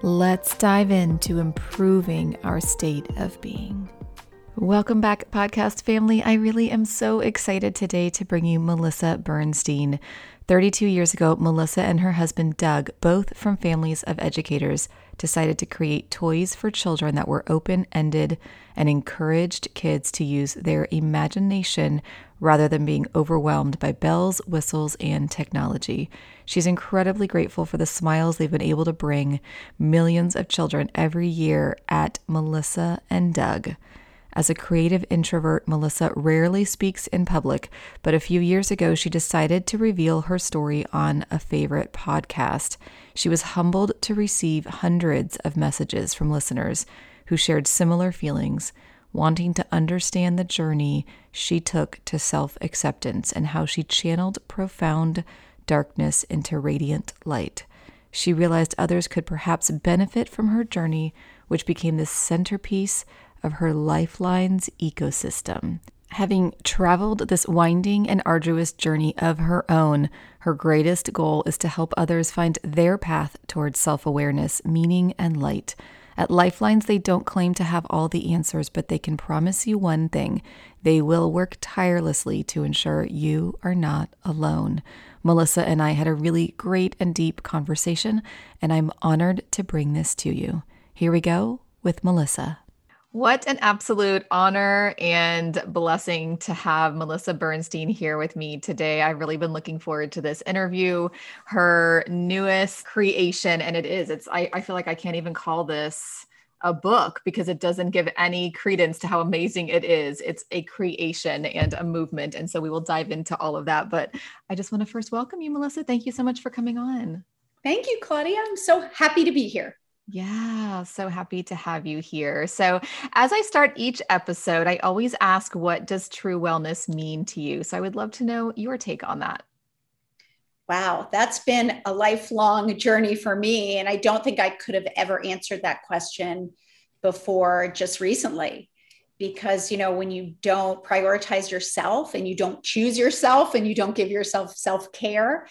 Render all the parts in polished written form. Let's dive into improving our state of being. Welcome back, podcast family. I really am so excited today to bring you Melissa Bernstein. 32 years ago, Melissa and her husband, Doug, both from families of educators, decided to create toys for children that were open-ended and encouraged kids to use their imagination rather than being overwhelmed by bells, whistles, and technology. She's incredibly grateful for the smiles they've been able to bring millions of children every year at Melissa and Doug. As a creative introvert, Melissa rarely speaks in public, but a few years ago, she decided to reveal her story on a favorite podcast. She was humbled to receive hundreds of messages from listeners who shared similar feelings, wanting to understand the journey she took to self-acceptance and how she channeled profound darkness into radiant light. She realized others could perhaps benefit from her journey, which became the centerpiece of her Lifelines ecosystem. Having traveled this winding and arduous journey of her own, her greatest goal is to help others find their path towards self-awareness, meaning, and light. At Lifelines, they don't claim to have all the answers, but they can promise you one thing. They will work tirelessly to ensure you are not alone. Melissa and I had a really great and deep conversation, and I'm honored to bring this to you. Here we go with Melissa. What an absolute honor and blessing to have Melissa Bernstein here with me today. I've really been looking forward to this interview, her newest creation, and I feel like I can't even call this a book because it doesn't give any credence to how amazing it is. It's a creation and a movement, and so we will dive into all of that, but I just want to first welcome you, Melissa. Thank you so much for coming on. Thank you, Claudia. I'm so happy to be here. Yeah, so happy to have you here. So as I start each episode, I always ask, what does true wellness mean to you? So I would love to know your take on that. Wow, that's been a lifelong journey for me. And I don't think I could have ever answered that question before just recently, because, you know, when you don't prioritize yourself and you don't choose yourself and you don't give yourself self-care,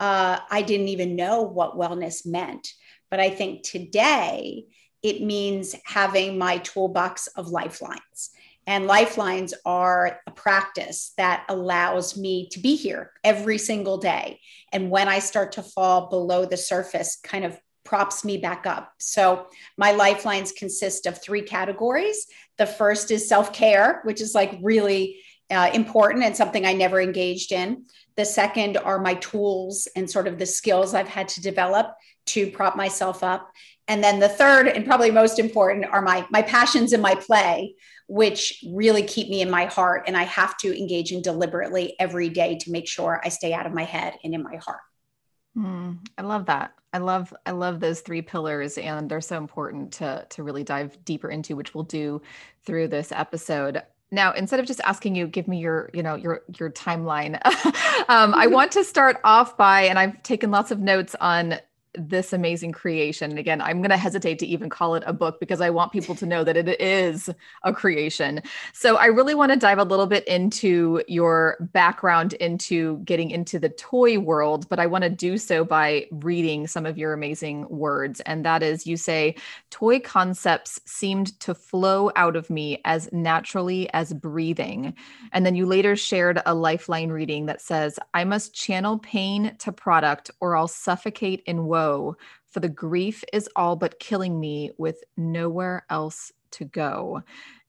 I didn't even know what wellness meant. But I think today it means having my toolbox of lifelines. And lifelines are a practice that allows me to be here every single day. And when I start to fall below the surface, kind of props me back up. So my lifelines consist of three categories. The first is self-care, which is like really important and something I never engaged in. The second are my tools and sort of the skills I've had to develop to prop myself up. And then the third, and probably most important, are my passions and my play, which really keep me in my heart. And I have to engage in deliberately every day to make sure I stay out of my head and in my heart. I love that. I love those three pillars, and they're so important to really dive deeper into, which we'll do through this episode. Now, instead of just asking you, give me your timeline. I want to start off by, and I've taken lots of notes on this amazing creation. And again, I'm going to hesitate to even call it a book because I want people to know that it is a creation. So I really want to dive a little bit into your background, into getting into the toy world, but I want to do so by reading some of your amazing words. And that is, you say, toy concepts seemed to flow out of me as naturally as breathing. And then you later shared a Lifeline reading that says, I must channel pain to product or I'll suffocate in woe. For the grief is all but killing me with nowhere else to go.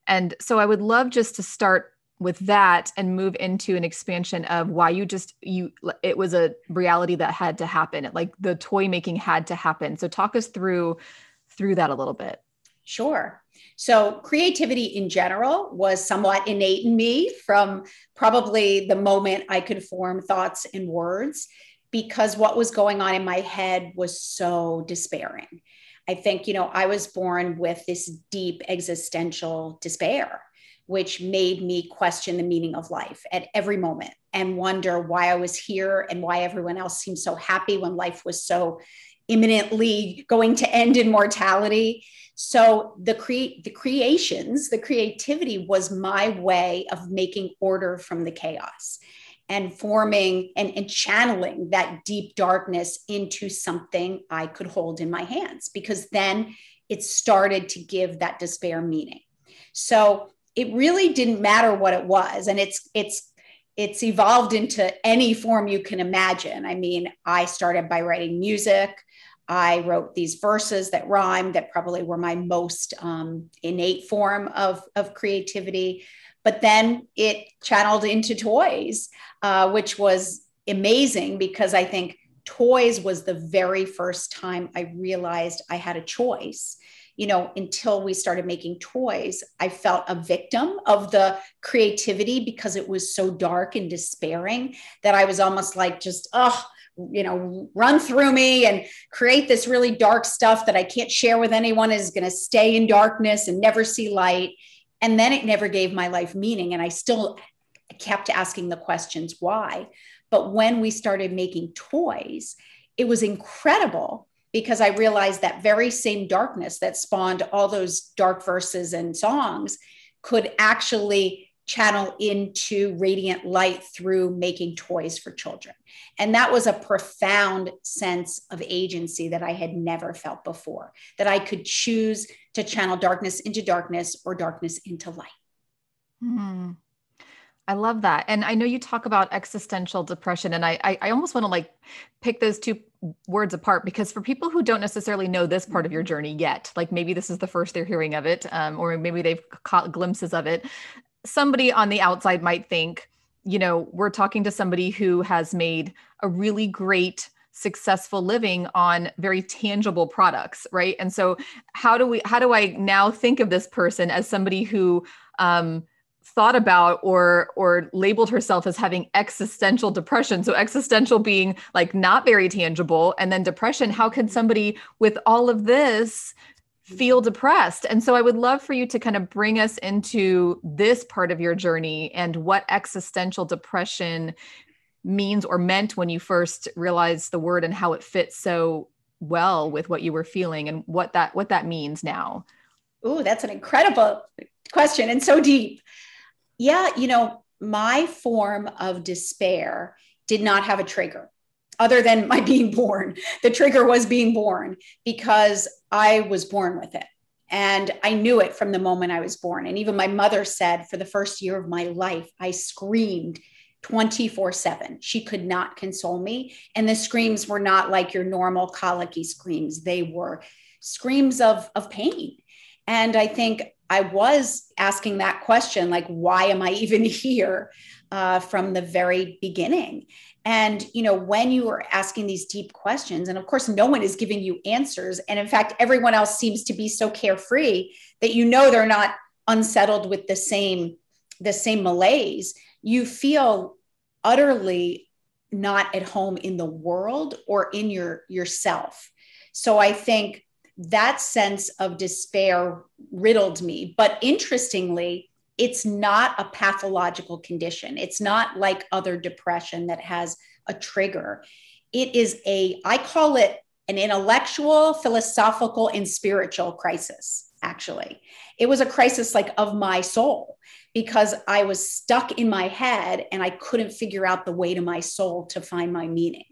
And so I would love just to start with that and move into an expansion of why it was a reality that had to happen. It, like, the toy making had to happen. So talk us through that a little bit. Sure. So creativity in general was somewhat innate in me from probably the moment I could form thoughts and words, because what was going on in my head was so despairing. I think, you know, I was born with this deep existential despair, which made me question the meaning of life at every moment and wonder why I was here and why everyone else seemed so happy when life was so imminently going to end in mortality. So the creativity was my way of making order from the chaos and forming and channeling that deep darkness into something I could hold in my hands, because then it started to give that despair meaning. So it really didn't matter what it was. And it's evolved into any form you can imagine. I mean, I started by writing music. I wrote these verses that rhymed that probably were my most innate form of creativity. But then it channeled into toys, which was amazing, because I think toys was the very first time I realized I had a choice. You know, until we started making toys, I felt a victim of the creativity because it was so dark and despairing that I was almost like, just, oh, you know, run through me and create this really dark stuff that I can't share with anyone, is going to stay in darkness and never see light. And then it never gave my life meaning. And I still kept asking the questions why. But when we started making toys, it was incredible, because I realized that very same darkness that spawned all those dark verses and songs could actually channel into radiant light through making toys for children. And that was a profound sense of agency that I had never felt before, that I could choose to channel darkness into darkness or darkness into light. Mm. I love that. And I know you talk about existential depression, and I almost want to like pick those two words apart, because for people who don't necessarily know this part of your journey yet, like maybe this is the first they're hearing of it, or maybe they've caught glimpses of it. Somebody on the outside might think, you know, we're talking to somebody who has made a really great, successful living on very tangible products, right? And so how do I now think of this person as somebody who, thought about or labeled herself as having existential depression? So existential being like not very tangible, and then depression. How can somebody with all of this feel depressed? And so I would love for you to kind of bring us into this part of your journey and what existential depression means or meant when you first realized the word, and how it fits so well with what you were feeling and what that means now. Ooh, that's an incredible question and so deep. Yeah, you know, my form of despair did not have a trigger other than my being born. The trigger was being born, because I was born with it. And I knew it from the moment I was born. And even my mother said, for the first year of my life, I screamed 24/7. She could not console me. And the screams were not like your normal colicky screams. They were screams of pain. And I think I was asking that question, like, why am I even here, from the very beginning? And, you know, when you are asking these deep questions, and of course, no one is giving you answers. And in fact, everyone else seems to be so carefree that, you know, they're not unsettled with the same malaise. You feel utterly not at home in the world or in yourself. So I think that sense of despair riddled me. But interestingly, it's not a pathological condition. It's not like other depression that has a trigger. It is I call it an intellectual, philosophical, and spiritual crisis, actually. It was a crisis like of my soul, because I was stuck in my head and I couldn't figure out the way to my soul to find my meaning.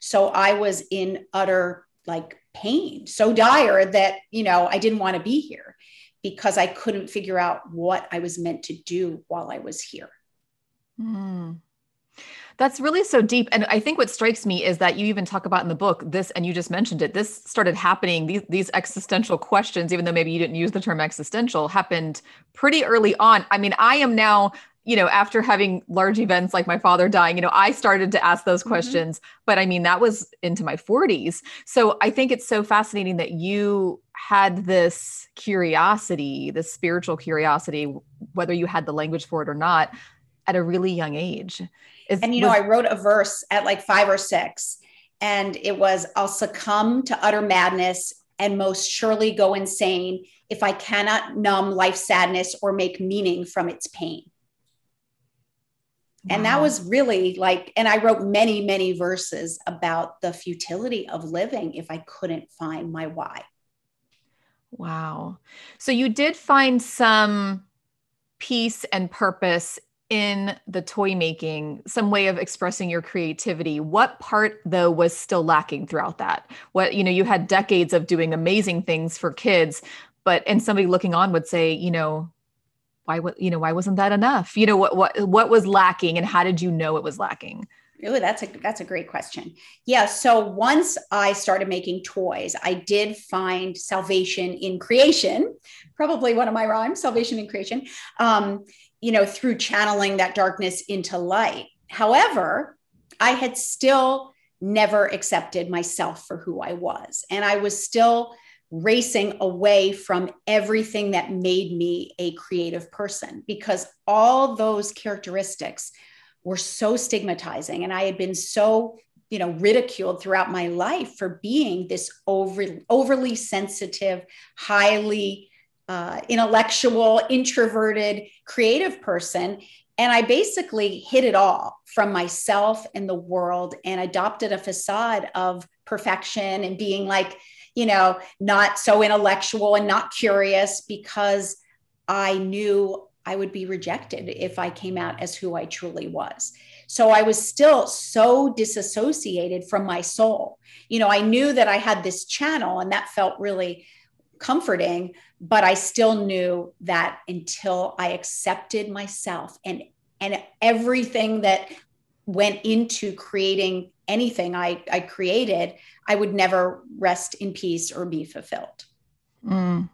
So I was in utter like pain, so dire that, you know, I didn't want to be here because I couldn't figure out what I was meant to do while I was here. Mm. That's really so deep. And I think what strikes me is that you even talk about in the book this, and you just mentioned it, this started happening, these existential questions, even though maybe you didn't use the term existential, happened pretty early on. I mean, I am now, you know, after having large events like my father dying, you know, I started to ask those questions, but I mean, that was into my 40s. So I think it's so fascinating that you had this curiosity, this spiritual curiosity, whether you had the language for it or not, at a really young age. I wrote a verse at like 5 or 6, and it was, I'll succumb to utter madness and most surely go insane if I cannot numb life's sadness or make meaning from its pain. Wow. And that was really like, and I wrote many, many verses about the futility of living if I couldn't find my why. Wow. So you did find some peace and purpose in the toy making, some way of expressing your creativity. What part though was still lacking throughout that? What, you know, you had decades of doing amazing things for kids, but, and somebody looking on would say, you know, why wasn't that enough? You know, what was lacking and how did you know it was lacking? Ooh, that's a great question. Yeah. So once I started making toys, I did find salvation in creation, probably one of my rhymes, salvation in creation, you know, through channeling that darkness into light. However, I had still never accepted myself for who I was. And I was still racing away from everything that made me a creative person, because all those characteristics were so stigmatizing. And I had been so, you know, ridiculed throughout my life for being this overly sensitive, highly intellectual, introverted, creative person. And I basically hid it all from myself and the world and adopted a facade of perfection and being like, you know, not so intellectual and not curious, because I knew I would be rejected if I came out as who I truly was. So I was still so disassociated from my soul. You know, I knew that I had this channel and that felt really comforting, but I still knew that until I accepted myself and everything that went into creating anything I created, I would never rest in peace or be fulfilled. Mm.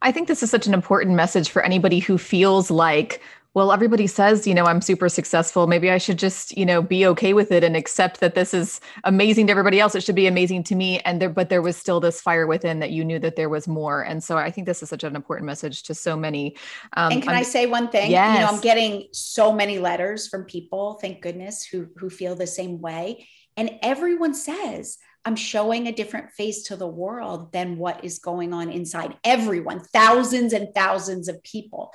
I think this is such an important message for anybody who feels like, well, everybody says, you know, I'm super successful. Maybe I should just, you know, be okay with it and accept that this is amazing to everybody else. It should be amazing to me. But there was still this fire within that you knew that there was more. And so I think this is such an important message to so many. And can I say one thing? Yes. You know, I'm getting so many letters from people, thank goodness, who feel the same way. And everyone says, I'm showing a different face to the world than what is going on inside. Everyone, thousands and thousands of people.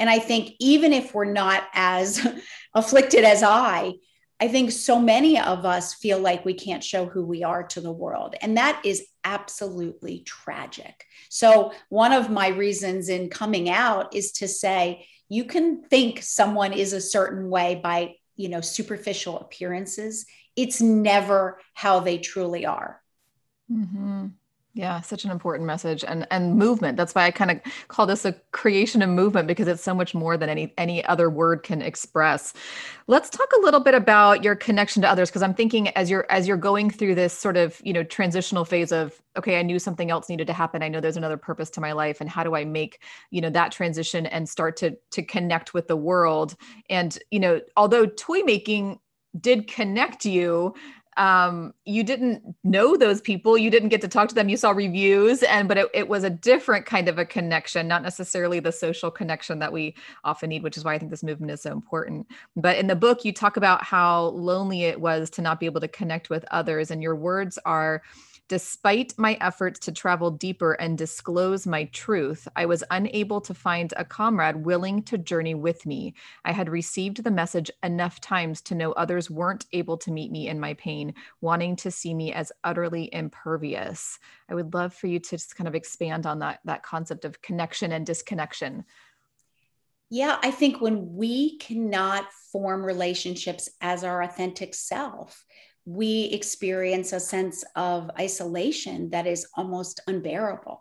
And I think even if we're not as afflicted as I think so many of us feel like we can't show who we are to the world. And that is absolutely tragic. So one of my reasons in coming out is to say, you can think someone is a certain way by, you know, superficial appearances. It's never how they truly are. Mm-hmm. Yeah, such an important message and movement. That's why I kind of call this a creation of movement, because it's so much more than any other word can express. Let's talk a little bit about your connection to others, because I'm thinking as you're going through this sort of, you know, transitional phase of, okay, I knew something else needed to happen. I know there's another purpose to my life, and how do I make, you know, that transition and start to connect with the world? And, you know, although toy making did connect you, you didn't know those people. You didn't get to talk to them. You saw reviews, but it was a different kind of a connection, not necessarily the social connection that we often need, which is why I think this movement is so important. But in the book, you talk about how lonely it was to not be able to connect with others. And your words are, despite my efforts to travel deeper and disclose my truth, I was unable to find a comrade willing to journey with me. I had received the message enough times to know others weren't able to meet me in my pain, wanting to see me as utterly impervious. I would love for you to just kind of expand on that concept of connection and disconnection. Yeah, I think when we cannot form relationships as our authentic self, we experience a sense of isolation that is almost unbearable.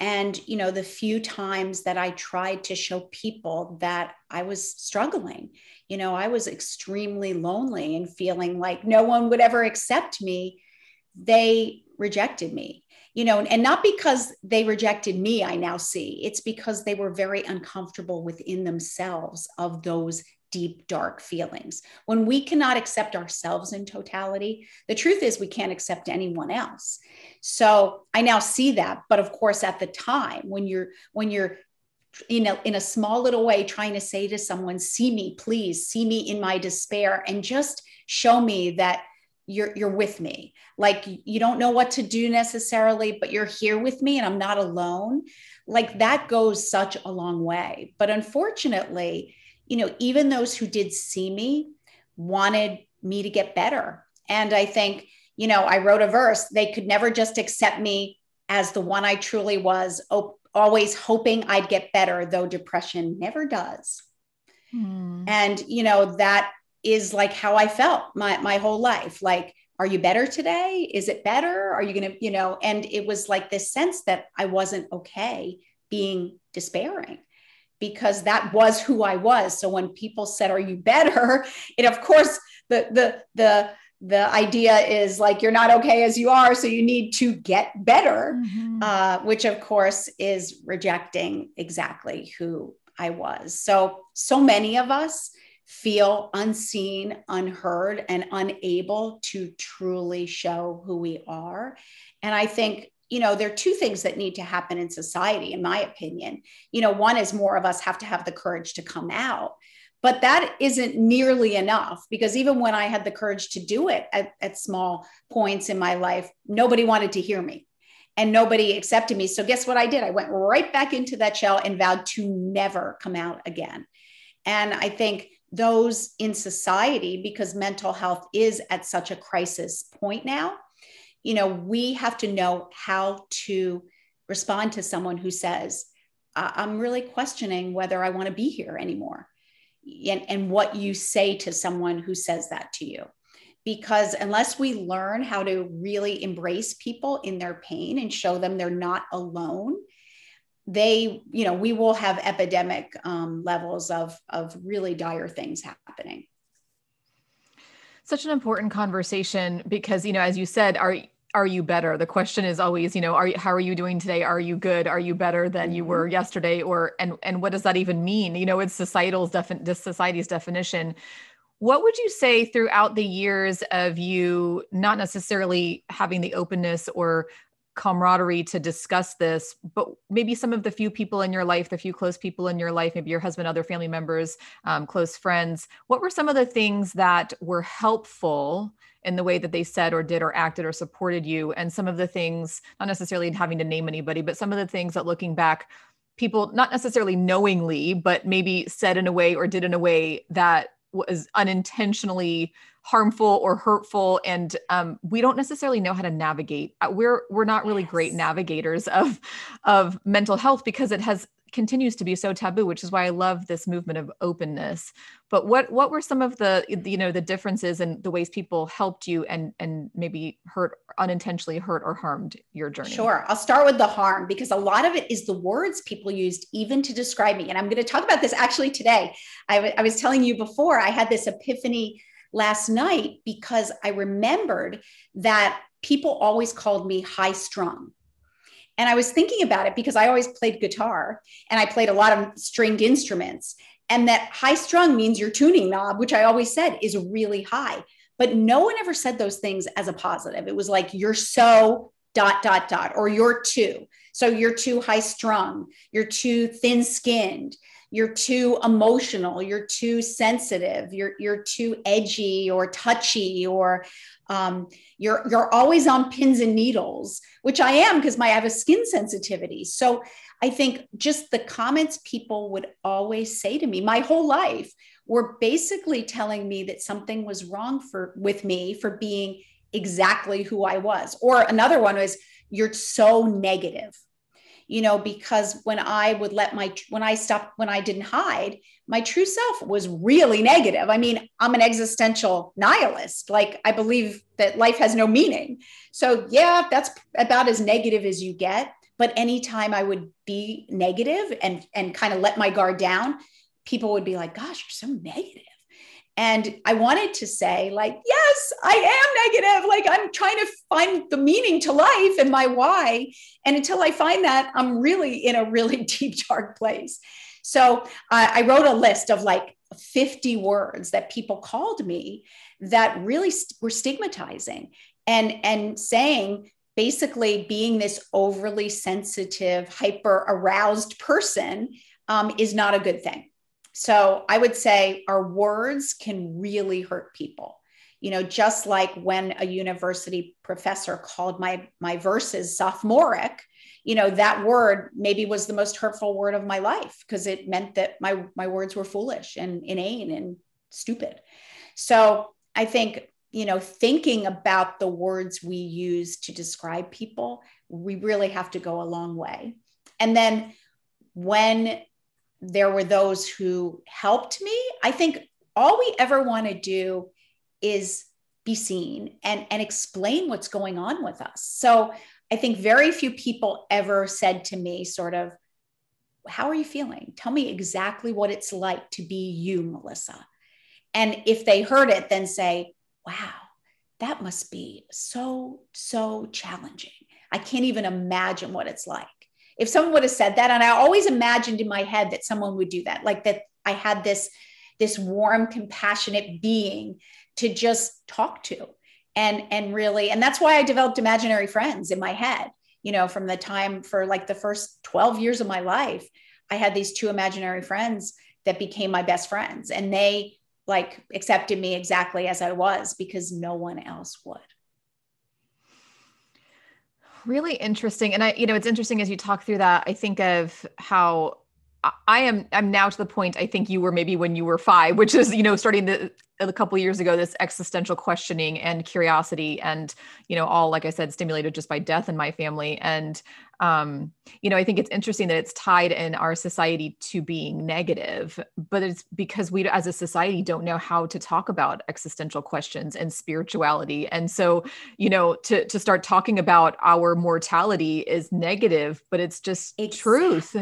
And, you know, the few times that I tried to show people that I was struggling, you know, I was extremely lonely and feeling like no one would ever accept me, they rejected me, you know, and not because they rejected me, I now see, it's because they were very uncomfortable within themselves of those deep, dark feelings. When we cannot accept ourselves in totality, the truth is we can't accept anyone else. So I now see that, but of course, at the time when you're in a small little way trying to say to someone, see me, please, see me in my despair, and just show me that you're with me. Like, you don't know what to do necessarily, but you're here with me and I'm not alone. Like, that goes such a long way. But unfortunately, you know, even those who did see me wanted me to get better. And I think, you know, I wrote a verse, they could never just accept me as the one I truly was, always hoping I'd get better, though depression never does. Mm. And, you know, that is like how I felt my whole life. Like, are you better today? Is it better? Are you going to, you know, and it was like this sense that I wasn't okay being despairing, because that was who I was. So when people said, are you better? And of course the idea is like, you're not okay as you are, so you need to get better, which of course is rejecting exactly who I was. So many of us feel unseen, unheard, and unable to truly show who we are. And I think, you know, there are two things that need to happen in society, in my opinion. You know, one is more of us have to have the courage to come out. But that isn't nearly enough, because even when I had the courage to do it at small points in my life, nobody wanted to hear me and nobody accepted me. So guess what I did? I went right back into that shell and vowed to never come out again. And I think those in society, because mental health is at such a crisis point now, you know, we have to know how to respond to someone who says, I'm really questioning whether I want to be here anymore. And what you say to someone who says that to you, because unless we learn how to really embrace people in their pain and show them they're not alone, they, you know, we will have epidemic levels of really dire things happening. Such an important conversation, because, you know, as you said, are you better? The question is always, you know, how are you doing today? Are you good? Are you better than you were yesterday? Or, and what does that even mean? You know, it's society's definition. What would you say throughout the years of you not necessarily having the openness or camaraderie to discuss this, but maybe some of the few people in your life, the few close people in your life, maybe your husband, other family members, close friends, what were some of the things that were helpful in the way that they said or did or acted or supported you? And some of the things, not necessarily having to name anybody, but some of the things that looking back, people not necessarily knowingly, but maybe said in a way or did in a way that was unintentionally harmful or hurtful. And we don't necessarily know how to navigate. We're not really great navigators of mental health, because it continues to be so taboo, which is why I love this movement of openness. But what were some of the, you know, the differences in the ways people helped you and maybe unintentionally hurt or harmed your journey? Sure. I'll start with the harm, because a lot of it is the words people used even to describe me. And I'm going to talk about this actually today. I was telling you before, I had this epiphany last night, because I remembered that people always called me high strung. And I was thinking about it because I always played guitar and I played a lot of stringed instruments, and that high strung means your tuning knob, which I always said is really high, but no one ever said those things as a positive. It was like, you're so ... or you're too. So you're too high strung, you're too thin skinned, you're too emotional, you're too sensitive, you're too edgy or touchy, or you're always on pins and needles, which I am, because I have a skin sensitivity. So I think just the comments people would always say to me my whole life were basically telling me that something was wrong with me for being exactly who I was. Or another one was, you're so negative. You know, because when I didn't hide, my true self was really negative. I mean, I'm an existential nihilist. Like, I believe that life has no meaning. So yeah, that's about as negative as you get. But anytime I would be negative and kind of let my guard down, people would be like, gosh, you're so negative. And I wanted to say, like, yes, I am negative. Like, I'm trying to find the meaning to life and my why. And until I find that, I'm really in a really deep, dark place. So I wrote a list of like 50 words that people called me that really were stigmatizing and saying, basically, being this overly sensitive, hyper aroused person is not a good thing. So I would say our words can really hurt people. You know, just like when a university professor called my verses sophomoric, you know, that word maybe was the most hurtful word of my life because it meant that my words were foolish and inane and stupid. So I think, you know, thinking about the words we use to describe people, we really have to go a long way. And then when there were those who helped me, I think all we ever want to do is be seen and explain what's going on with us. So I think very few people ever said to me sort of, how are you feeling? Tell me exactly what it's like to be you, Melissa. And if they heard it, then say, wow, that must be so, so challenging. I can't even imagine what it's like. If someone would have said that, and I always imagined in my head that someone would do that, like that I had this warm, compassionate being to just talk to and really, and that's why I developed imaginary friends in my head, you know, from the time for like the first 12 years of my life, I had these two imaginary friends that became my best friends. And they like accepted me exactly as I was because no one else would. Really interesting. And I, you know, it's interesting as you talk through that, I think of how I'm now to the point I think you were maybe when you were 5, which is, you know, starting a couple of years ago, this existential questioning and curiosity and, you know, all, like I said, stimulated just by death in my family. And, you know, I think it's interesting that it's tied in our society to being negative, but it's because we as a society don't know how to talk about existential questions and spirituality. And so, you know, to start talking about our mortality is negative, but it's just truth.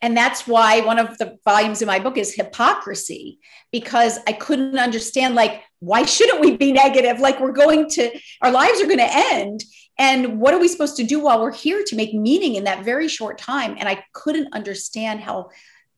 And that's why one of the volumes in my book is hypocrisy, because I couldn't understand, like, why shouldn't we be negative? Like our lives are going to end. And what are we supposed to do while we're here to make meaning in that very short time? And I couldn't understand how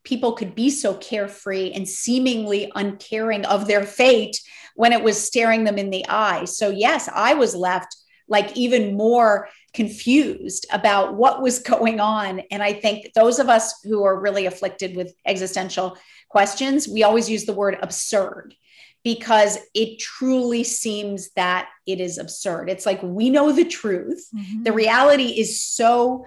people could be so carefree and seemingly uncaring of their fate when it was staring them in the eye. So yes, I was left like even more confused about what was going on. And I think those of us who are really afflicted with existential questions, we always use the word absurd because it truly seems that it is absurd. It's like, we know the truth. Mm-hmm. The reality is so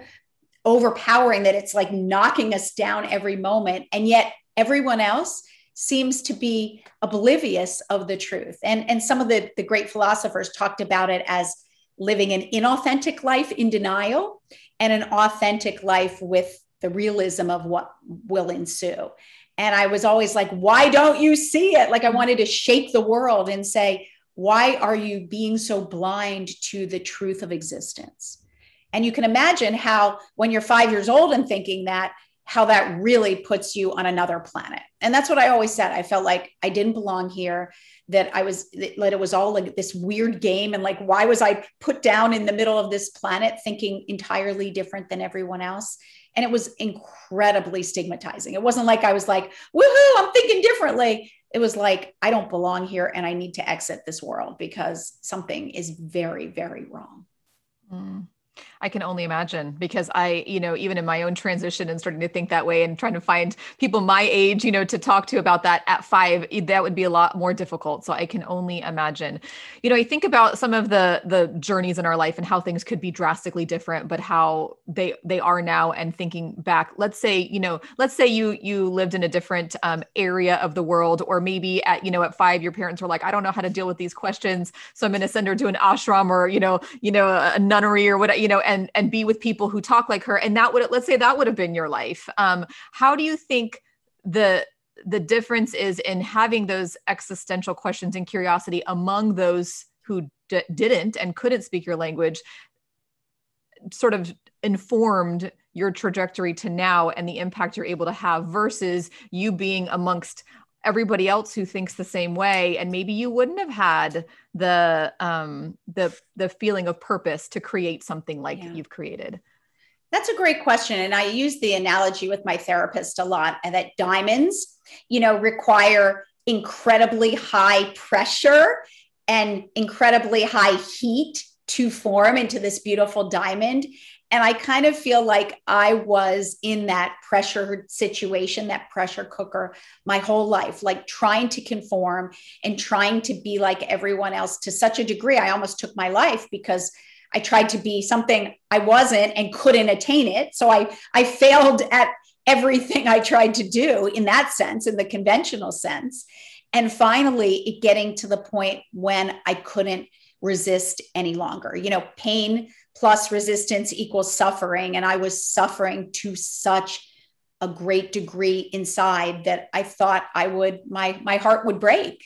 overpowering that it's like knocking us down every moment. And yet everyone else seems to be oblivious of the truth. And some of the great philosophers talked about it as living an inauthentic life in denial and an authentic life with the realism of what will ensue. And I was always like, why don't you see it? Like I wanted to shake the world and say, why are you being so blind to the truth of existence? And you can imagine how, when you're 5 years old and thinking that, how that really puts you on another planet. And that's what I always said. I felt like I didn't belong here, that it was all like this weird game. And like, why was I put down in the middle of this planet thinking entirely different than everyone else? And it was incredibly stigmatizing. It wasn't like I was like, woohoo, I'm thinking differently. It was like, I don't belong here and I need to exit this world because something is very, very wrong. Mm. I can only imagine because I, you know, even in my own transition and starting to think that way and trying to find people my age, you know, to talk to about that at 5, that would be a lot more difficult. So I can only imagine, you know, I think about some of the journeys in our life and how things could be drastically different, but how they are now. And thinking back, let's say you lived in a different area of the world, or maybe at 5, your parents were like, I don't know how to deal with these questions. So I'm going to send her to an ashram or, you know, a nunnery or whatever, you know, and be with people who talk like her. And let's say that would have been your life. How do you think the difference is in having those existential questions and curiosity among those who didn't and couldn't speak your language sort of informed your trajectory to now and the impact you're able to have versus you being amongst everybody else who thinks the same way, and maybe you wouldn't have had the feeling of purpose to create something like you've created? That's a great question. And I use the analogy with my therapist a lot, and that diamonds, you know, require incredibly high pressure and incredibly high heat to form into this beautiful diamond. And I kind of feel like I was in that pressure situation, that pressure cooker my whole life, like trying to conform and trying to be like everyone else to such a degree. I almost took my life because I tried to be something I wasn't and couldn't attain it. So I failed at everything I tried to do in that sense, in the conventional sense. And finally, it getting to the point when I couldn't resist any longer. You know, pain plus resistance equals suffering. And I was suffering to such a great degree inside that I thought I would, my heart would break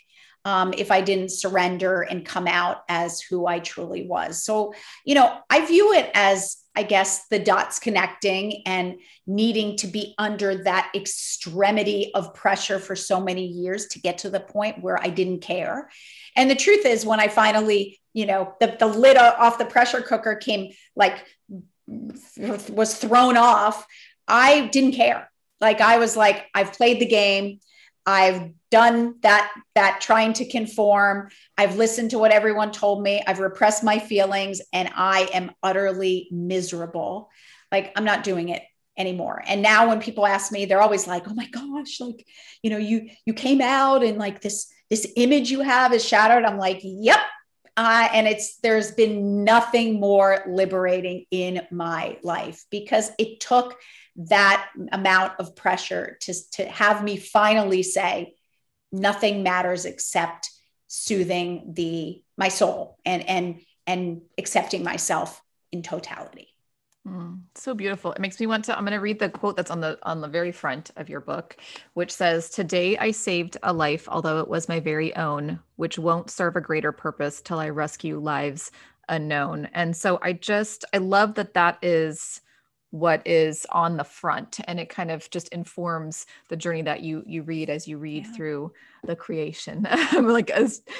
if I didn't surrender and come out as who I truly was. So, you know, I view it as, I guess, the dots connecting and needing to be under that extremity of pressure for so many years to get to the point where I didn't care. And the truth is, when I finally, you know, the lid off the pressure cooker came, like, was thrown off, I didn't care. Like, I was like, I've played the game. I've done that trying to conform. I've listened to what everyone told me. I've repressed my feelings and I am utterly miserable. Like, I'm not doing it anymore. And now when people ask me, they're always like, oh my gosh, like, you know, you came out and like this image you have is shattered. I'm like, yep. And there's been nothing more liberating in my life, because it took that amount of pressure to have me finally say, nothing matters except soothing my soul and accepting myself in totality. So beautiful. It makes me I'm going to read the quote that's on the very front of your book, which says, "Today I saved a life, although it was my very own, which won't serve a greater purpose till I rescue lives unknown." And so I love that is what is on the front, and it kind of just informs the journey that you read as you read through the creation. I'm like,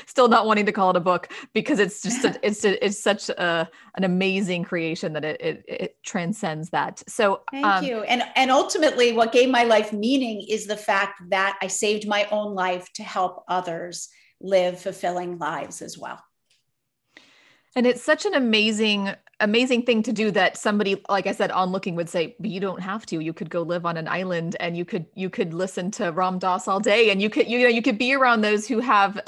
still not wanting to call it a book, because it's just it's such an amazing creation that it transcends that. So thank you. And ultimately, what gave my life meaning is the fact that I saved my own life to help others live fulfilling lives as well. And it's such an amazing thing to do that somebody, like I said, on looking would say, but you don't have to. You could go live on an island, and you could listen to Ram Dass all day, and you could be around those who have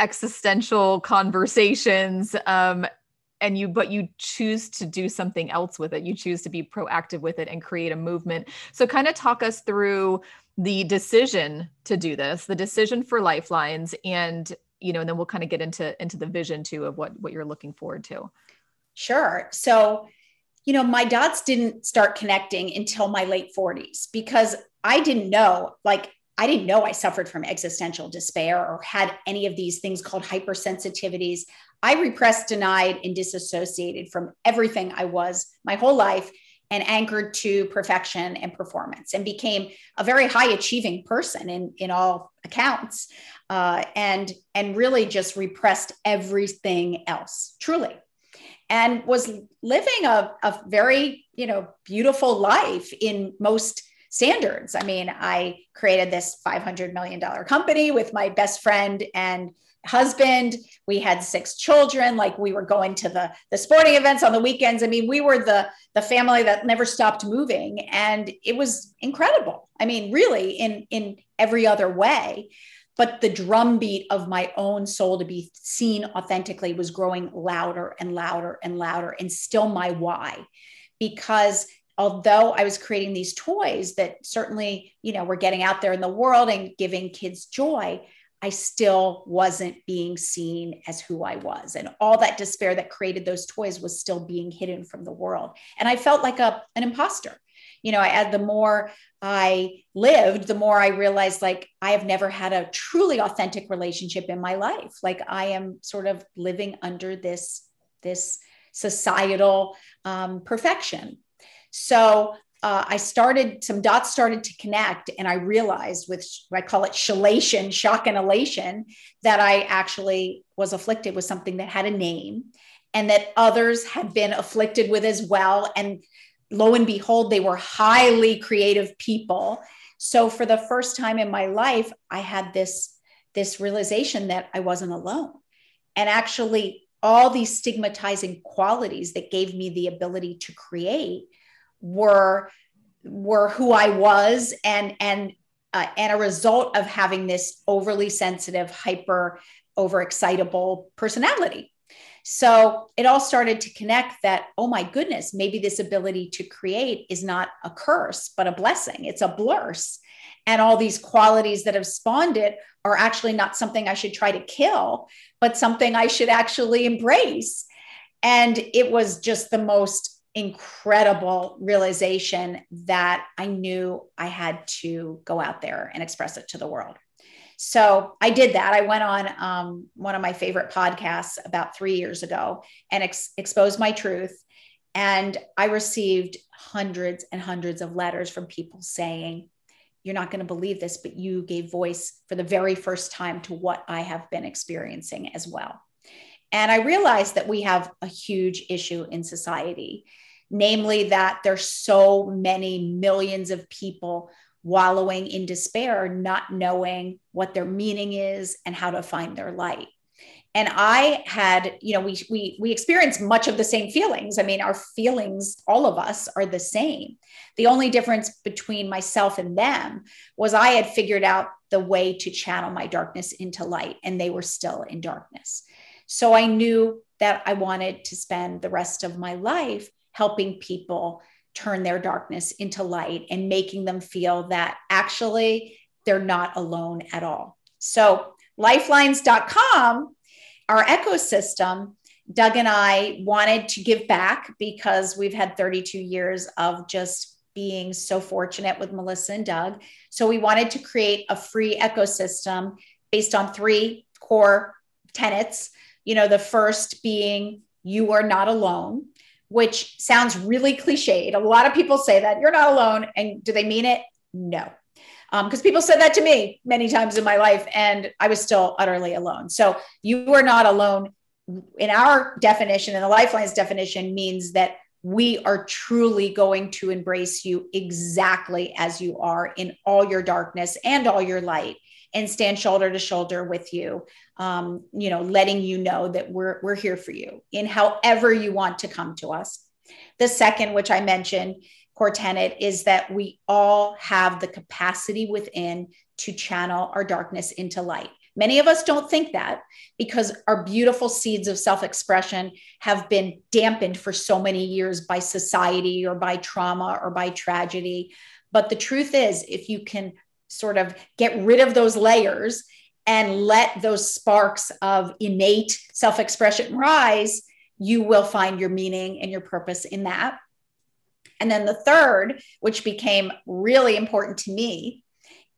existential conversations, but you choose to do something else with it. You choose to be proactive with it and create a movement. So kind of talk us through the decision to do this, the decision for Lifelines, and then we'll kind of get into the vision too of what you're looking forward to. Sure. So, you know, my dots didn't start connecting until my late 40s, because I didn't know I suffered from existential despair or had any of these things called hypersensitivities. I repressed, denied, and disassociated from everything I was my whole life, and anchored to perfection and performance, and became a very high achieving person in all accounts, and really just repressed everything else, truly, and was living a very, you know, beautiful life in most standards. I mean, I created this $500 million company with my best friend and husband. We had 6 children. Like, we were going to the sporting events on the weekends. I mean, we were the family that never stopped moving, and it was incredible. I mean, really in every other way, but the drumbeat of my own soul to be seen authentically was growing louder and louder and louder, and still my why, because although I was creating these toys that certainly, you know, were getting out there in the world and giving kids joy, I still wasn't being seen as who I was. And all that despair that created those toys was still being hidden from the world. And I felt like an imposter. You know, the more I lived, the more I realized, like, I have never had a truly authentic relationship in my life. Like, I am sort of living under this societal perfection. So some dots started to connect, and I realized, with, I call it shalation, shock and elation, that I actually was afflicted with something that had a name, and that others had been afflicted with as well. And lo and behold, they were highly creative people. So for the first time in my life, I had this realization that I wasn't alone. And actually, all these stigmatizing qualities that gave me the ability to create were who I was, and a result of having this overly sensitive, overexcitable personality. So it all started to connect that, oh my goodness, maybe this ability to create is not a curse, but a blessing. It's a blurse. And all these qualities that have spawned it are actually not something I should try to kill, but something I should actually embrace. And it was just the most incredible realization that I knew I had to go out there and express it to the world. So I did that. I went on one of my favorite podcasts about 3 years ago and exposed my truth. And I received hundreds and hundreds of letters from people saying, you're not going to believe this, but you gave voice for the very first time to what I have been experiencing as well. And I realized that we have a huge issue in society, namely that there's so many millions of people wallowing in despair, not knowing what their meaning is and how to find their light. And I had, we experience much of the same feelings. I mean, our feelings, all of us, are the same. The only difference between myself and them was I had figured out the way to channel my darkness into light, and they were still in darkness. So I knew that I wanted to spend the rest of my life helping people turn their darkness into light and making them feel that actually they're not alone at all. So lifelines.com, our ecosystem, Doug and I wanted to give back because we've had 32 years of just being so fortunate with Melissa and Doug. So we wanted to create a free ecosystem based on three core tenets. The first being you are not alone, which sounds really cliched. A lot of people say that you're not alone. And do they mean it? No. Because people said that to me many times in my life, and I was still utterly alone. So you are not alone, in our definition, and the Lifelines definition, means that we are truly going to embrace you exactly as you are in all your darkness and all your light, and stand shoulder to shoulder with you, letting you know that we're here for you in however you want to come to us. The second, which I mentioned, core tenet, is that we all have the capacity within to channel our darkness into light. Many of us don't think that because our beautiful seeds of self-expression have been dampened for so many years by society or by trauma or by tragedy. But the truth is, if you can sort of get rid of those layers and let those sparks of innate self-expression rise, you will find your meaning and your purpose in that. And then the third, which became really important to me,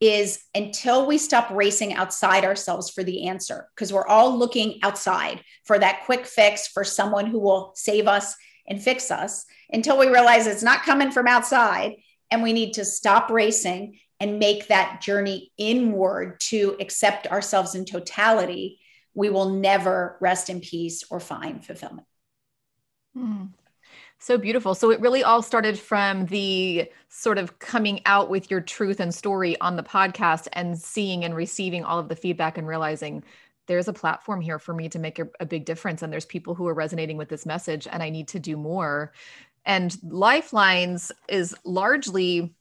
is until we stop racing outside ourselves for the answer, because we're all looking outside for that quick fix, for someone who will save us and fix us, until we realize it's not coming from outside, and we need to stop racing and make that journey inward to accept ourselves in totality, we will never rest in peace or find fulfillment. Mm. So beautiful. So it really all started from the sort of coming out with your truth and story on the podcast and seeing and receiving all of the feedback and realizing there's a platform here for me to make a big difference. And there's people who are resonating with this message and I need to do more. And Lifelines is largely,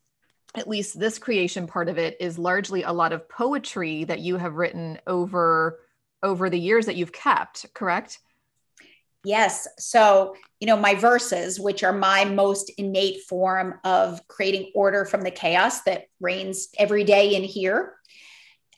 at least this creation part of it, is largely a lot of poetry that you have written over the years that you've kept, correct? Yes. So, my verses, which are my most innate form of creating order from the chaos that reigns every day in here,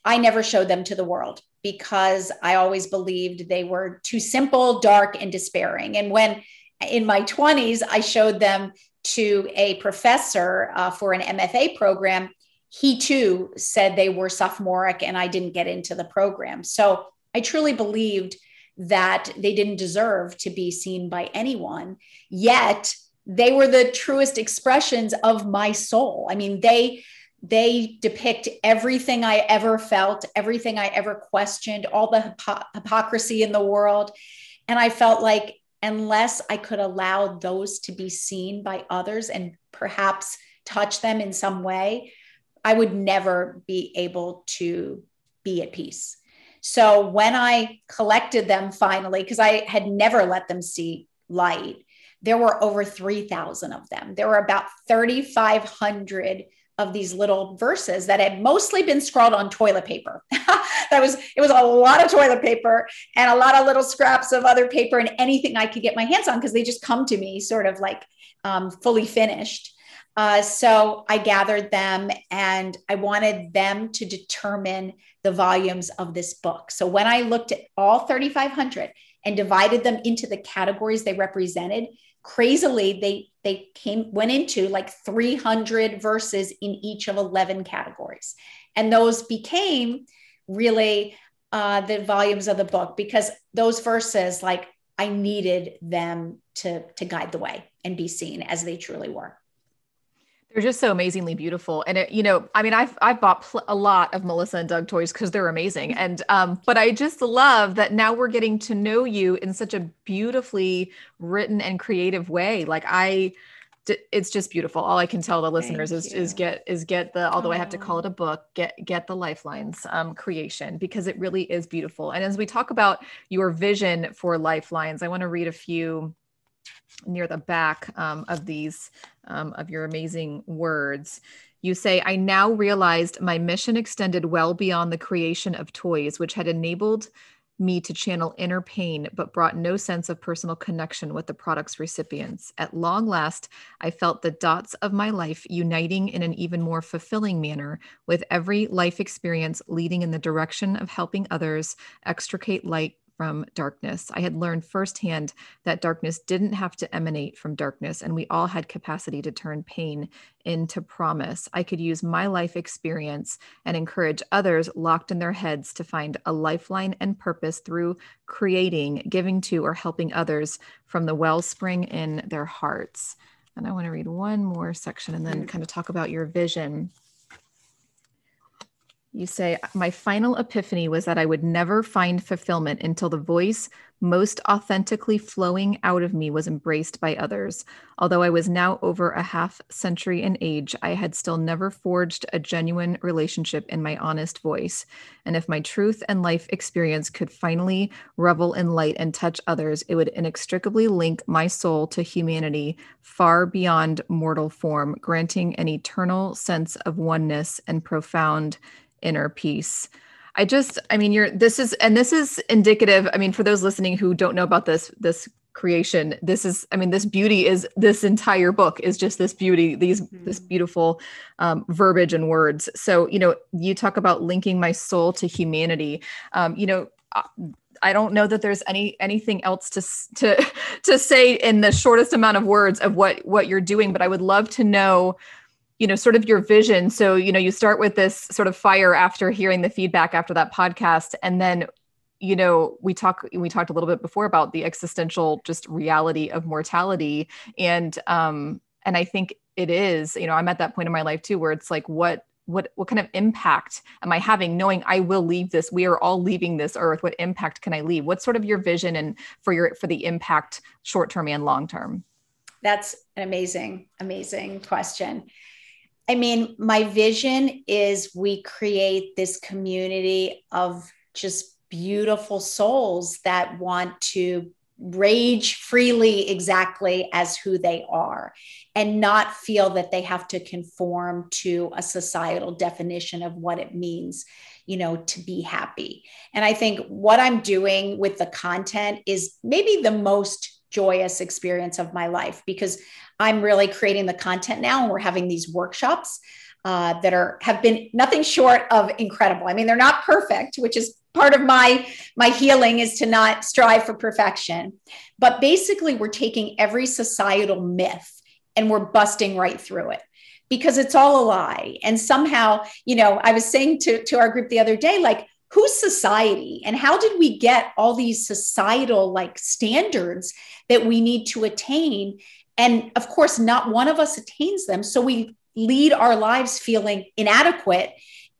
I never showed them to the world because I always believed they were too simple, dark, and despairing. And when in my 20s, I showed them to a professor for an MFA program, he too said they were sophomoric and I didn't get into the program. So I truly believed that they didn't deserve to be seen by anyone, yet they were the truest expressions of my soul. I mean, they depict everything I ever felt, everything I ever questioned, all the hypocrisy in the world. And I felt like unless I could allow those to be seen by others and perhaps touch them in some way, I would never be able to be at peace. So when I collected them finally, because I had never let them see light, there were over 3,000 of them. There were about 3,500 of these little verses that had mostly been scrawled on toilet paper. It was a lot of toilet paper and a lot of little scraps of other paper and anything I could get my hands on, because they just come to me sort of like fully finished. So I gathered them, and I wanted them to determine the volumes of this book. So when I looked at all 3,500 and divided them into the categories they represented, crazily, they went into like 300 verses in each of 11 categories. And those became really the volumes of the book, because those verses, like, I needed them to guide the way and be seen as they truly were. They're just so amazingly beautiful. And it, you know, I mean, I've bought a lot of Melissa and Doug toys because they're amazing. And, but I just love that now we're getting to know you in such a beautifully written and creative way. Like it's just beautiful. All I can tell the listeners is get the, although I have to call it a book, get the Lifelines creation, because it really is beautiful. And as we talk about your vision for Lifelines, I want to read a few near the back of these, of your amazing words. You say, "I now realized my mission extended well beyond the creation of toys, which had enabled me to channel inner pain, but brought no sense of personal connection with the product's recipients. At long last, I felt the dots of my life uniting in an even more fulfilling manner, with every life experience leading in the direction of helping others extricate light from darkness. I had learned firsthand that darkness didn't have to emanate from darkness, and we all had capacity to turn pain into promise. I could use my life experience and encourage others locked in their heads to find a lifeline and purpose through creating, giving to, or helping others from the wellspring in their hearts." And I want to read one more section and then kind of talk about your vision. You say, "My final epiphany was that I would never find fulfillment until the voice most authentically flowing out of me was embraced by others. Although I was now over a half century in age, I had still never forged a genuine relationship in my honest voice. And if my truth and life experience could finally revel in light and touch others, it would inextricably link my soul to humanity far beyond mortal form, granting an eternal sense of oneness and profound inner peace." This is indicative. I mean, for those listening who don't know about this creation, this entire book is just this beauty, this beautiful verbiage and words. So, you know, you talk about linking my soul to humanity. I don't know that there's anything else to say in the shortest amount of words of what you're doing, but I would love to know, you know, sort of your vision. So, you know, you start with this sort of fire after hearing the feedback after that podcast. And then, you know, we talked a little bit before about the existential just reality of mortality. And I think it is, you know, I'm at that point in my life too, where it's like, what kind of impact am I having, knowing I will leave this, we are all leaving this earth? What impact can I leave? What's sort of your vision and for the impact short-term and long-term? That's an amazing question. I mean, my vision is we create this community of just beautiful souls that want to rage freely exactly as who they are, and not feel that they have to conform to a societal definition of what it means, you know, to be happy. And I think what I'm doing with the content is maybe the most joyous experience of my life, because I'm really creating the content now, and we're having these workshops that have been nothing short of incredible. I mean, they're not perfect, which is part of my healing, is to not strive for perfection. But basically, we're taking every societal myth and we're busting right through it, because it's all a lie. And somehow, you know, I was saying to our group the other day, like, who's society, and how did we get all these societal like standards that we need to attain? And of course, not one of us attains them. So we lead our lives feeling inadequate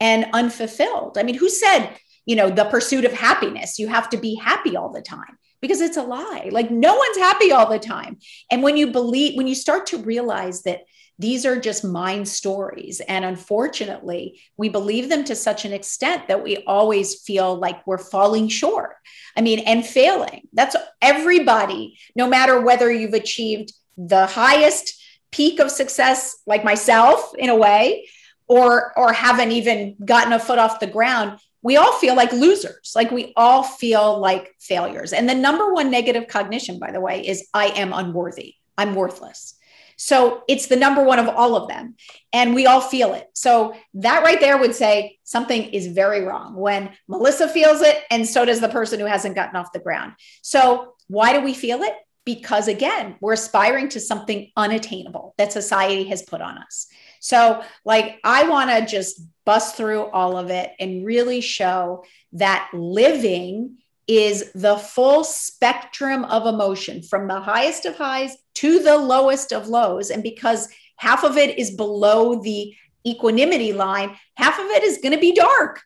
and unfulfilled. I mean, who said, you know, the pursuit of happiness, you have to be happy all the time? Because it's a lie. Like, no one's happy all the time. And when you start to realize that These are just mind stories. And unfortunately, we believe them to such an extent that we always feel like we're falling short. I mean, and failing. That's everybody, no matter whether you've achieved the highest peak of success, like myself in a way, or haven't even gotten a foot off the ground. We all feel like losers, like we all feel like failures. And the number one negative cognition, by the way, is I am unworthy. I'm worthless. So it's the number one of all of them. And we all feel it. So that right there would say something is very wrong when Melissa feels it. And so does the person who hasn't gotten off the ground. So why do we feel it? Because again, we're aspiring to something unattainable that society has put on us. So like, I want to just bust through all of it and really show that living is the full spectrum of emotion, from the highest of highs to the lowest of lows. And because half of it is below the equanimity line, half of it is going to be dark.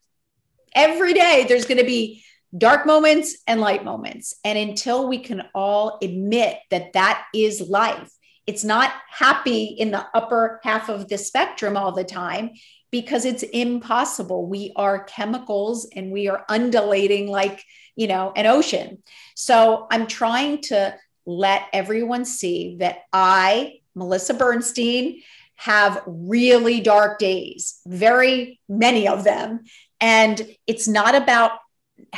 Every day there's going to be dark moments and light moments. And until we can all admit that that is life, it's not happy in the upper half of the spectrum all the time, because it's impossible. We are chemicals and we are undulating like, you know, an ocean. So I'm trying to let everyone see that I, Melissa Bernstein, have really dark days, very many of them. And it's not about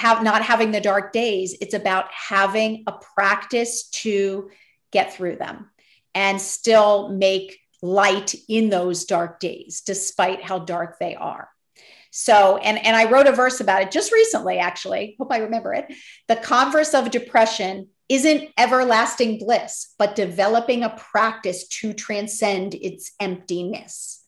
not having the dark days. It's about having a practice to get through them and still make light in those dark days, despite how dark they are. So, and I wrote a verse about it just recently, actually, hope I remember it. The converse of depression isn't everlasting bliss, but developing a practice to transcend its emptiness.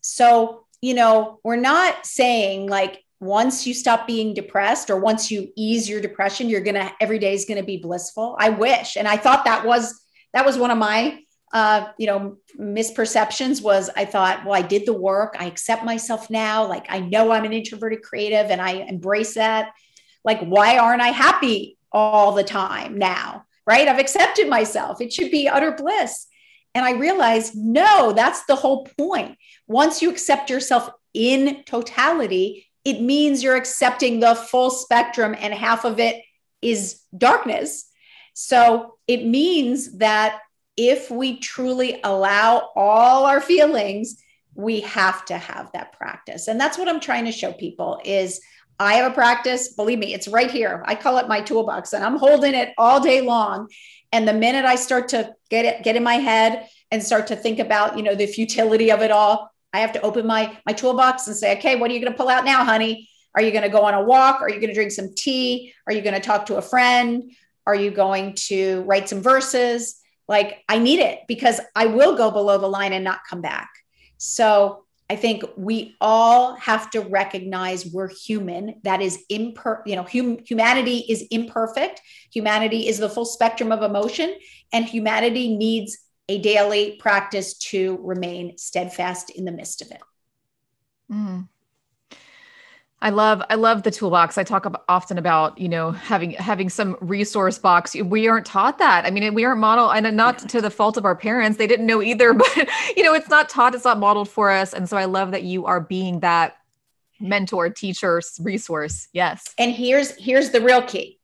So, you know, we're not saying like, once you stop being depressed or once you ease your depression, you're going to, every day is going to be blissful. I wish. And I thought that was one of my, misperceptions was I thought, well, I did the work. I accept myself now. Like, I know I'm an introverted creative and I embrace that. Like, why aren't I happy all the time now? Right? I've accepted myself. It should be utter bliss. And I realized, no, that's the whole point. Once you accept yourself in totality, it means you're accepting the full spectrum and half of it is darkness. So it means that if we truly allow all our feelings, we have to have that practice. And that's what I'm trying to show people is I have a practice, believe me, it's right here. I call it my toolbox and I'm holding it all day long. And the minute I start to get in my head and start to think about, the futility of it all, I have to open my toolbox and say, okay, what are you going to pull out now, honey? Are you going to go on a walk? Are you going to drink some tea? Are you going to talk to a friend? Are you going to write some verses? Like, I need it because I will go below the line and not come back. So I think we all have to recognize we're human. That is humanity is imperfect. Humanity is the full spectrum of emotion, and humanity needs a daily practice to remain steadfast in the midst of it. I love the toolbox. I talk often about, having some resource box. We aren't taught that. I mean, we aren't modeled, and not to the fault of our parents. They didn't know either, but it's not taught. It's not modeled for us. And so I love that you are being that mentor, teacher, resource. Yes. And here's the real key.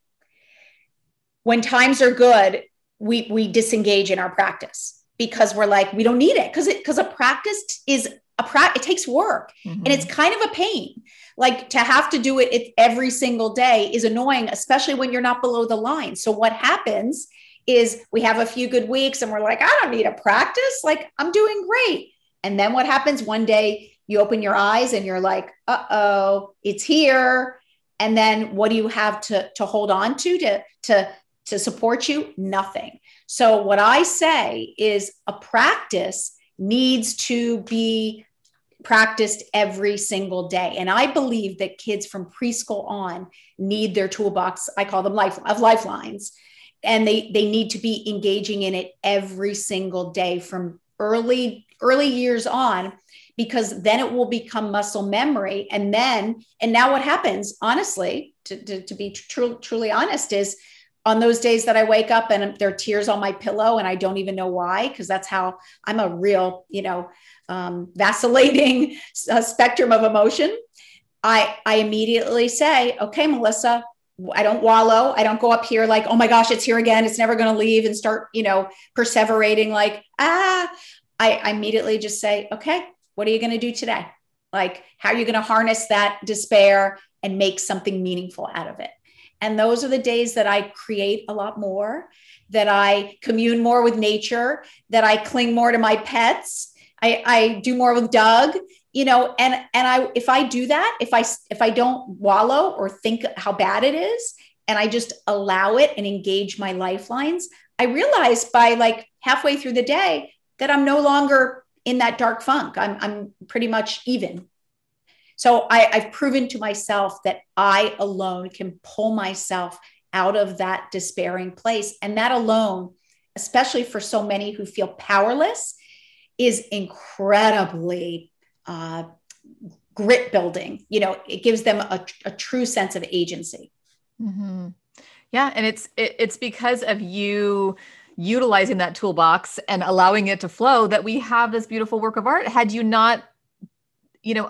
When times are good, we disengage in our practice because we're like, we don't need it. Cause a practice is it takes work and it's kind of a pain. Like, to have to do it every single day is annoying, especially when you're not below the line. So what happens is we have a few good weeks and we're like, I don't need a practice. Like, I'm doing great. And then what happens one day you open your eyes and you're like, uh-oh, it's here. And then what do you have to hold on to support you? Nothing. So what I say is a practice needs to be practiced every single day. And I believe that kids from preschool on need their toolbox. I call them lifelines. And they need to be engaging in it every single day from early years on, because then it will become muscle memory. And now what happens, honestly, to be truly honest, is on those days that I wake up and there are tears on my pillow and I don't even know why, because that's how I'm a real, vacillating spectrum of emotion. I immediately say, okay, Melissa, I don't wallow. I don't go up here like, oh my gosh, it's here again. It's never going to leave, and start, perseverating like, I immediately just say, okay, what are you going to do today? Like, how are you going to harness that despair and make something meaningful out of it? And those are the days that I create a lot more, that I commune more with nature, that I cling more to my pets. I do more with Doug, and if I do that, if I don't wallow or think how bad it is, and I just allow it and engage my lifelines, I realize by like halfway through the day that I'm no longer in that dark funk. I'm pretty much even. So I've proven to myself that I alone can pull myself out of that despairing place. And that alone, especially for so many who feel powerless, is incredibly grit building. It gives them a true sense of agency. Mm-hmm. Yeah. And it's because of you utilizing that toolbox and allowing it to flow that we have this beautiful work of art. Had you not,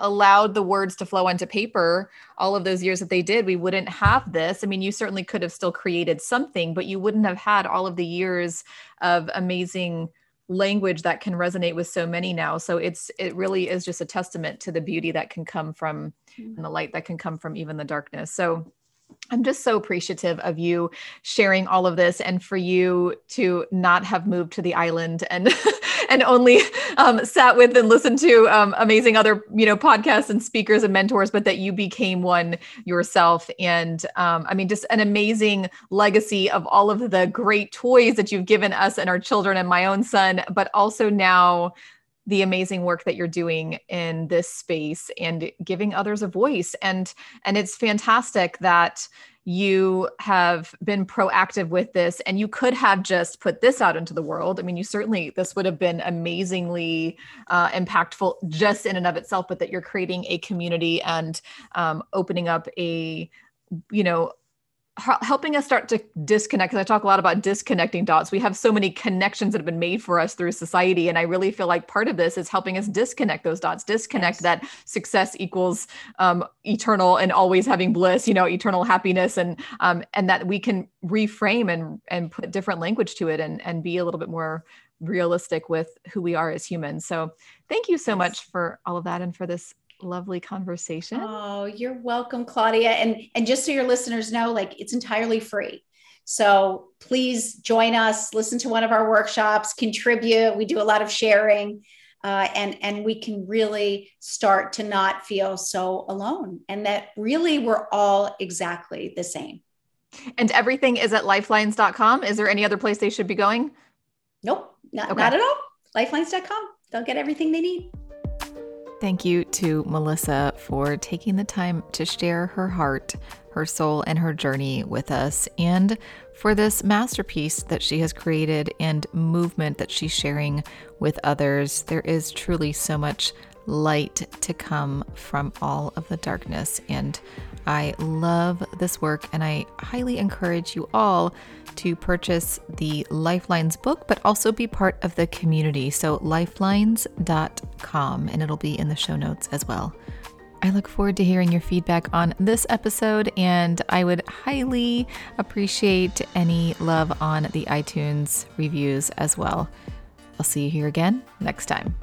allowed the words to flow onto paper all of those years that they did, we wouldn't have this. I mean, you certainly could have still created something, but you wouldn't have had all of the years of amazing language that can resonate with so many now. So it really is just a testament to the beauty that can come from, and the light that can come from even the darkness. So I'm just so appreciative of you sharing all of this, and for you to not have moved to the island and and only sat with and listened to amazing other, podcasts and speakers and mentors, but that you became one yourself. And just an amazing legacy of all of the great toys that you've given us and our children and my own son, but also now the amazing work that you're doing in this space and giving others a voice. And it's fantastic that you have been proactive with this, and you could have just put this out into the world. I mean, this would have been amazingly impactful just in and of itself, but that you're creating a community and opening up helping us start to disconnect. Because I talk a lot about disconnecting dots. We have so many connections that have been made for us through society. And I really feel like part of this is helping us disconnect those dots, disconnect that success equals eternal and always having bliss, eternal happiness. And that we can reframe and put different language to it and be a little bit more realistic with who we are as humans. So thank you so much for all of that and for this lovely conversation. Oh, you're welcome, Claudia. And just so your listeners know, it's entirely free. So please join us, listen to one of our workshops, contribute. We do a lot of sharing, and we can really start to not feel so alone, and that really we're all exactly the same. And everything is at lifelines.com. Is there any other place they should be going? Nope, not at all. Lifelines.com. They'll get everything they need. Thank you to Melissa for taking the time to share her heart, her soul, and her journey with us, and for this masterpiece that she has created and movement that she's sharing with others. There is truly so much light to come from all of the darkness, and I love this work, and I highly encourage you all to purchase the Lifelines book, but also be part of the community. So lifelines.com, and it'll be in the show notes as well. I look forward to hearing your feedback on this episode, and I would highly appreciate any love on the iTunes reviews as well. I'll see you here again next time.